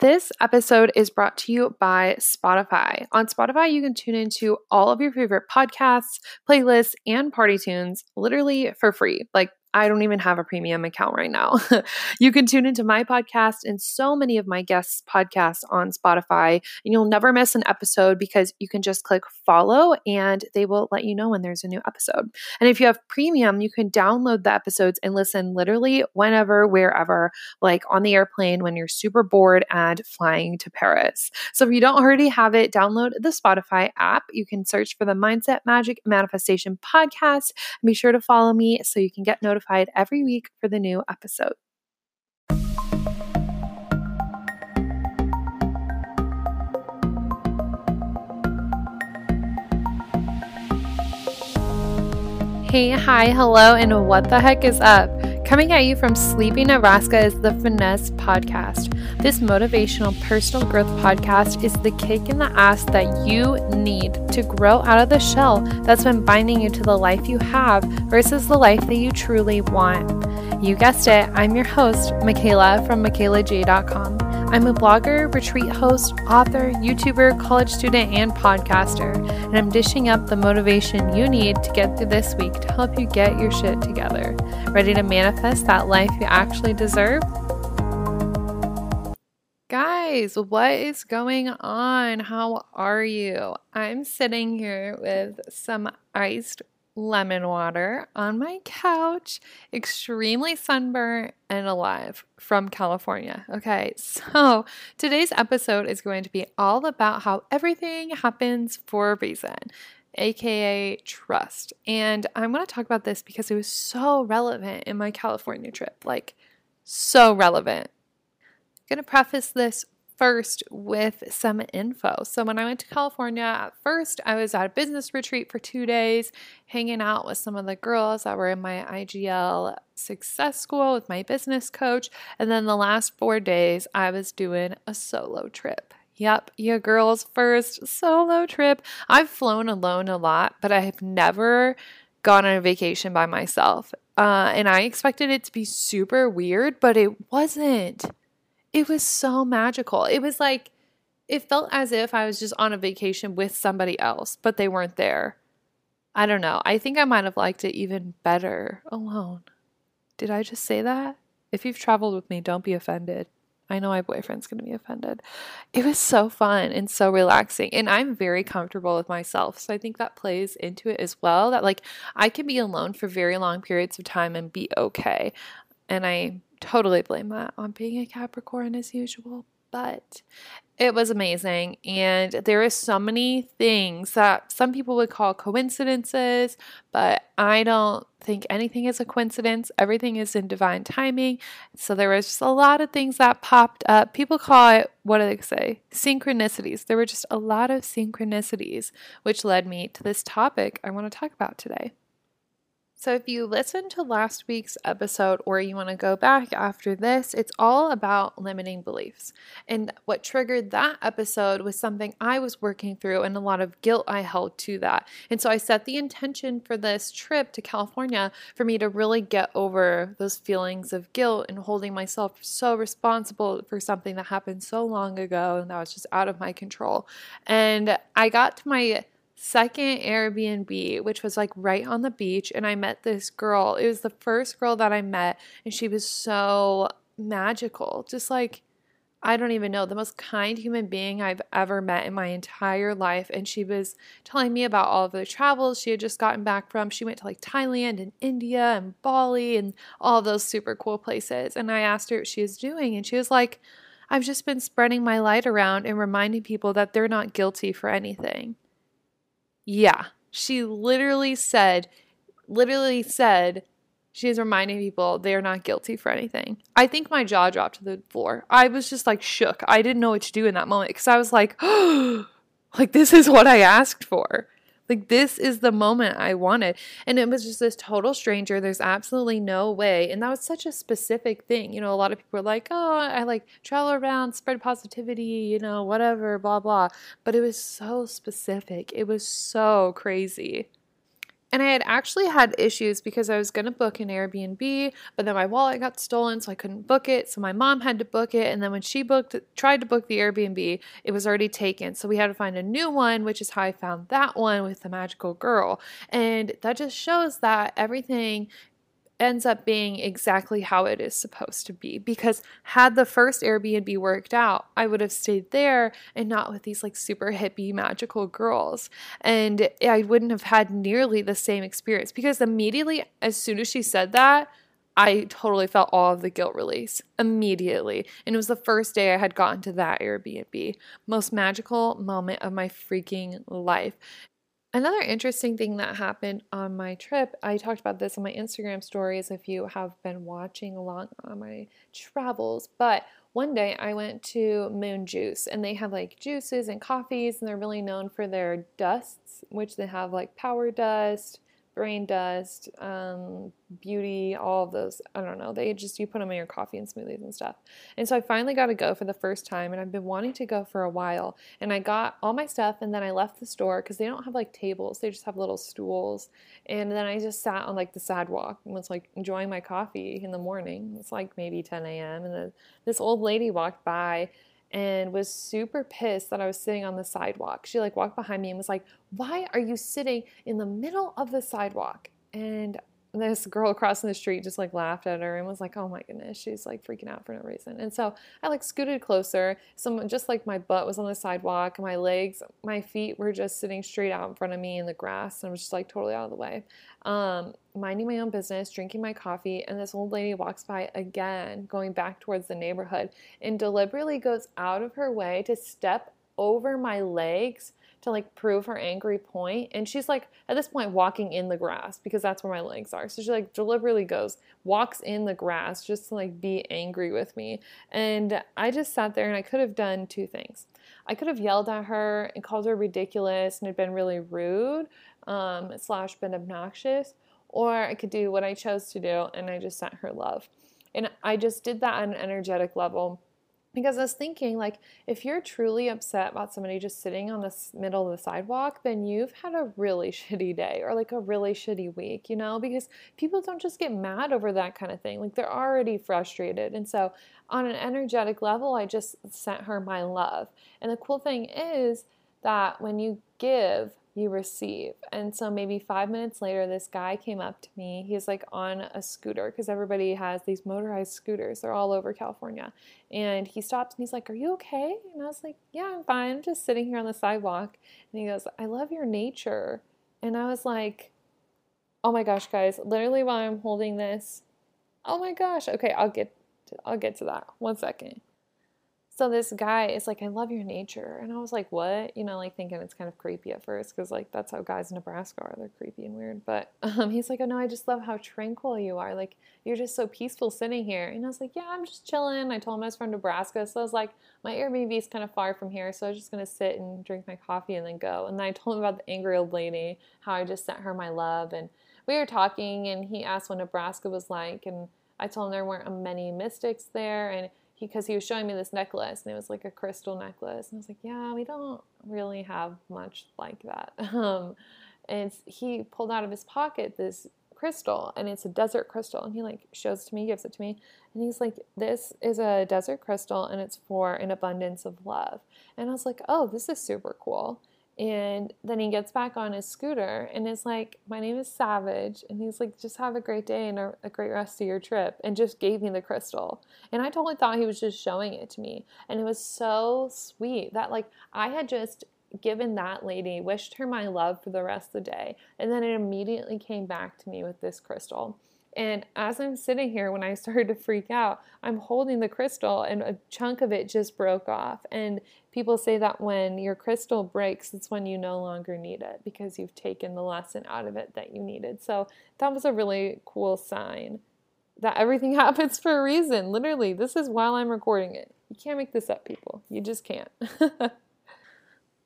This episode is brought to you by Spotify. On Spotify, you can tune into all of your favorite podcasts, playlists, and party tunes literally for free. Like, I don't even have a premium account right now. You can tune into my podcast and so many of my guests' podcasts on Spotify, and you'll never miss an episode because you can just click follow and they will let you know when there's a new episode. And if you have premium, you can download the episodes and listen literally whenever, wherever, like on the airplane when you're super bored and flying to Paris. So if you don't already have it, download the Spotify app. You can search for the Mindset Magic Manifestation podcast and be sure to follow me so you can get notified every week for the new episode. Hey, hi, hello, and what the heck is up? Coming at you from Sleepy, Nebraska is the Finesse Podcast. This motivational personal growth podcast is the kick in the ass that you need to grow out of the shell that's been binding you to the life you have versus the life that you truly want. You guessed it, I'm your host, Mikayla from mikaylajai.com. I'm a blogger, retreat host, author, YouTuber, college student, and podcaster, and I'm dishing up the motivation you need to get through this week to help you get your shit together. Ready to manifest that life you actually deserve? Guys, what is going on? How are you? I'm sitting here with some iced lemon water on my couch, extremely sunburned and alive from California. Okay, so today's episode is going to be all about how everything happens for a reason, aka trust. And I'm going to talk about this because it was so relevant in my California trip, like so relevant. I'm going to preface this first with some info. So when I went to California, at first I was at a business retreat for 2 days, hanging out with some of the girls that were in my IGL success school with my business coach. And then the last 4 days I was doing a solo trip. Yep, your girl's first solo trip. I've flown alone a lot, but I have never gone on a vacation by myself. And I expected it to be super weird, but it wasn't. It was so magical. It was like, it felt as if I was just on a vacation with somebody else, but they weren't there. I don't know. I think I might have liked it even better alone. Did I just say that? If you've traveled with me, don't be offended. I know my boyfriend's going to be offended. It was so fun and so relaxing. And I'm very comfortable with myself. So I think that plays into it as well, that like I can be alone for very long periods of time and be okay. And I totally blame that on being a Capricorn as usual, but it was amazing. And there are so many things that some people would call coincidences, but I don't think anything is a coincidence. Everything is in divine timing. So there was just a lot of things that popped up. People call it, what do they say? Synchronicities. There were just a lot of synchronicities, which led me to this topic I want to talk about today. So if you listened to last week's episode or you want to go back after this, it's all about limiting beliefs. And what triggered that episode was something I was working through and a lot of guilt I held to that. And so I set the intention for this trip to California for me to really get over those feelings of guilt and holding myself so responsible for something that happened so long ago and that was just out of my control. And I got to my second Airbnb, which was like right on the beach, and I met this girl. It was the first girl that I met, and she was so magical. Just like, I don't even know, the most kind human being I've ever met in my entire life. And she was telling me about all of the travels she had just gotten back from. She went to like Thailand and India and Bali and all those super cool places. And I asked her what she was doing, and she was like, I've just been spreading my light around and reminding people that they're not guilty for anything. Yeah, she literally said she's reminding people they are not guilty for anything. I think my jaw dropped to the floor. I was just like shook. I didn't know what to do in that moment because I was like, oh, like this is what I asked for. Like this is the moment I wanted. And it was just this total stranger. There's absolutely no way. And that was such a specific thing. You know, a lot of people are like, oh, I like travel around, spread positivity, you know, whatever, blah, blah. But it was so specific. It was so crazy. And I had actually had issues because I was going to book an Airbnb, but then my wallet got stolen, so I couldn't book it. So my mom had to book it. And then when she tried to book the Airbnb, it was already taken. So we had to find a new one, which is how I found that one with the magical girl. And that just shows that everything ends up being exactly how it is supposed to be, because had the first Airbnb worked out, I would have stayed there and not with these like super hippie magical girls. And I wouldn't have had nearly the same experience, because immediately as soon as she said that, I totally felt all of the guilt release immediately. And it was the first day I had gotten to that Airbnb. Most magical moment of my freaking life. Another interesting thing that happened on my trip, I talked about this on my Instagram stories if you have been watching along on my travels, but one day I went to Moon Juice, and they have like juices and coffees, and they're really known for their dusts, which they have like power dust, brain dust, beauty, all of those. I don't know. They just, you put them in your coffee and smoothies and stuff. And so I finally got to go for the first time, and I've been wanting to go for a while. And I got all my stuff, and then I left the store because they don't have like tables. They just have little stools. And then I just sat on like the sidewalk and was like enjoying my coffee in the morning. It's like maybe 10 a.m. And then this old lady walked by and was super pissed that I was sitting on the sidewalk. She like walked behind me and was like, "Why are you sitting in the middle of the sidewalk?" And this girl crossing the street just like laughed at her and was like, "Oh my goodness, she's like freaking out for no reason." And so I like scooted closer. So just like my butt was on the sidewalk, and my legs, my feet were just sitting straight out in front of me in the grass. And I was just like totally out of the way, minding my own business, drinking my coffee. And this old lady walks by again, going back towards the neighborhood, and deliberately goes out of her way to step over my legs to like prove her angry point. And she's like, at this point, walking in the grass because that's where my legs are. So she like deliberately goes, walks in the grass just to like be angry with me. And I just sat there, and I could have done two things. I could have yelled at her and called her ridiculous and had been really rude, slash been obnoxious, or I could do what I chose to do. And I just sent her love. And I just did that on an energetic level. Because I was thinking, like, if you're truly upset about somebody just sitting on the middle of the sidewalk, then you've had a really shitty day or, like, a really shitty week, you know? Because people don't just get mad over that kind of thing. Like, they're already frustrated. And so on an energetic level, I just sent her my love. And the cool thing is that when you give, you receive. And so maybe 5 minutes later, this guy came up to me. He's like on a scooter, because everybody has these motorized scooters. They're all over California. And he stops and he's like, "Are you okay?" And I was like, "Yeah, I'm fine. I'm just sitting here on the sidewalk." And he goes, "I love your nature." And I was like, oh my gosh, guys, literally while I'm holding this. Oh my gosh. Okay. I'll get to that. One second. So this guy is like, "I love your nature." And I was like, what? You know, like thinking it's kind of creepy at first, because like that's how guys in Nebraska are. They're creepy and weird. But he's like, "Oh no, I just love how tranquil you are. Like you're just so peaceful sitting here." And I was like, "Yeah, I'm just chilling." I told him I was from Nebraska. So I was like, my Airbnb is kind of far from here, so I was just going to sit and drink my coffee and then go. And then I told him about the angry old lady, how I just sent her my love. And we were talking, and he asked what Nebraska was like. And I told him there weren't many mystics there. And because he was showing me this necklace, and it was like a crystal necklace. And I was like, "Yeah, we don't really have much like that." And he pulled out of his pocket this crystal, and it's a desert crystal. And he like shows it to me, gives it to me. And he's like, "This is a desert crystal, and it's for an abundance of love." And I was like, oh, this is super cool. And then he gets back on his scooter and is like, "My name is Savage." And he's like, "Just have a great day and a great rest of your trip." And just gave me the crystal. And I totally thought he was just showing it to me. And it was so sweet that like I had just given that lady, wished her my love for the rest of the day. And then it immediately came back to me with this crystal. And as I'm sitting here, when I started to freak out, I'm holding the crystal, and a chunk of it just broke off. And people say that when your crystal breaks, it's when you no longer need it, because you've taken the lesson out of it that you needed. So that was a really cool sign that everything happens for a reason. Literally, this is while I'm recording it. You can't make this up, people. You just can't.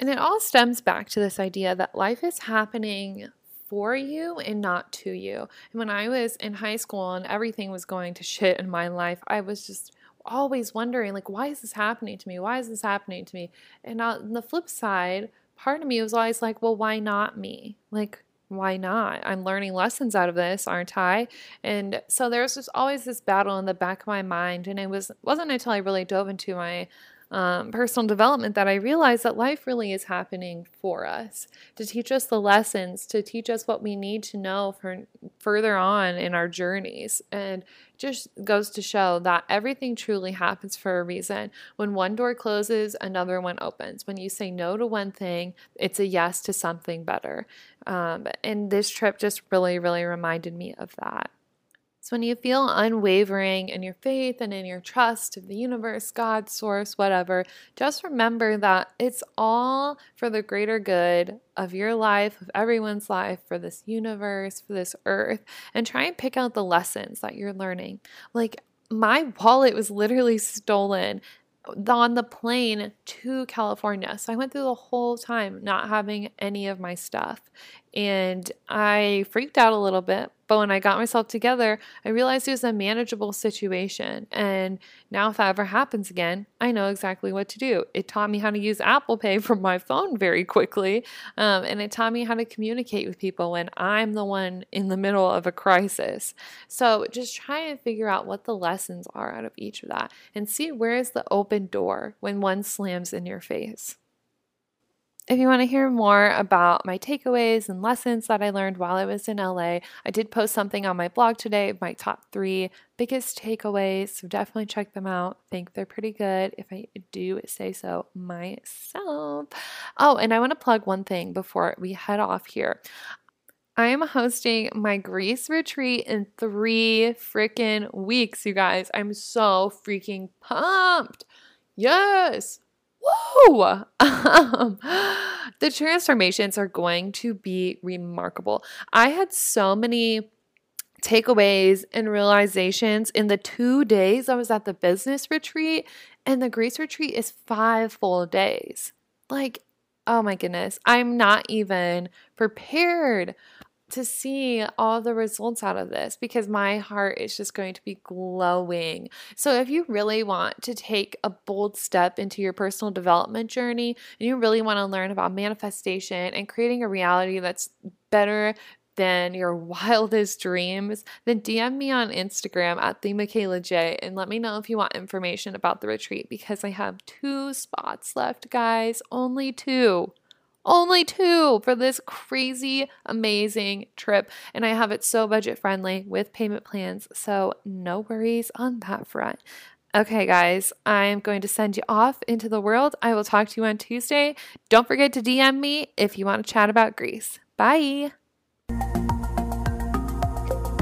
And it all stems back to this idea that life is happening for you and not to you. And when I was in high school and everything was going to shit in my life, I was just always wondering, like, why is this happening to me? Why is this happening to me? And on the flip side, part of me was always like, well, why not me? Like, why not? I'm learning lessons out of this, aren't I? And so there's just always this battle in the back of my mind. And it wasn't until I really dove into my personal development that I realized that life really is happening for us, to teach us the lessons, to teach us what we need to know for further on in our journeys. And just goes to show that everything truly happens for a reason. When one door closes, another one opens. When you say no to one thing, it's a yes to something better. And this trip just really, really reminded me of that. So when you feel unwavering in your faith and in your trust of the universe, God, source, whatever, just remember that it's all for the greater good of your life, of everyone's life, for this universe, for this earth, and try and pick out the lessons that you're learning. Like, my wallet was literally stolen on the plane to California. So I went through the whole time not having any of my stuff. And I freaked out a little bit, but when I got myself together, I realized it was a manageable situation. And now if that ever happens again, I know exactly what to do. It taught me how to use Apple Pay from my phone very quickly. And it taught me how to communicate with people when I'm the one in the middle of a crisis. So just try and figure out what the lessons are out of each of that and see where is the open door when one slams in your face. If you want to hear more about my takeaways and lessons that I learned while I was in LA, I did post something on my blog today, my top 3 biggest takeaways, so definitely check them out. I think they're pretty good, if I do say so myself. Oh, and I want to plug one thing before we head off here. I am hosting my Greece retreat in 3 freaking weeks, you guys. I'm so freaking pumped. Yes! Whoa! The transformations are going to be remarkable. I had so many takeaways and realizations in the 2 days I was at the business retreat, and the Greece retreat is 5 full days. Like, oh my goodness, I'm not even prepared to see all the results out of this because my heart is just going to be glowing. So if you really want to take a bold step into your personal development journey and you really want to learn about manifestation and creating a reality that's better than your wildest dreams, then DM me on Instagram at the Mikayla J and let me know if you want information about the retreat because I have 2 spots left, guys. Only two for this crazy, amazing trip. And I have it so budget friendly with payment plans. So no worries on that front. Okay, guys, I'm going to send you off into the world. I will talk to you on Tuesday. Don't forget to DM me if you want to chat about Greece. Bye.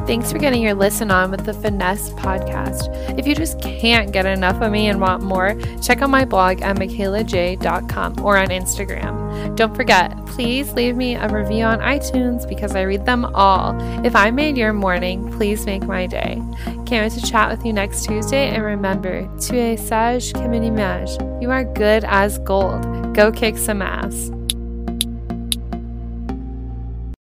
Thanks for getting your listen on with the Finesse Podcast. If you just can't get enough of me and want more, check out my blog at mikaylajai.com or on Instagram. Don't forget, please leave me a review on iTunes because I read them all. If I made your morning, please make my day. Can't wait to chat with you next Tuesday, and remember, tu es sage comme une image. You are good as gold. Go kick some ass.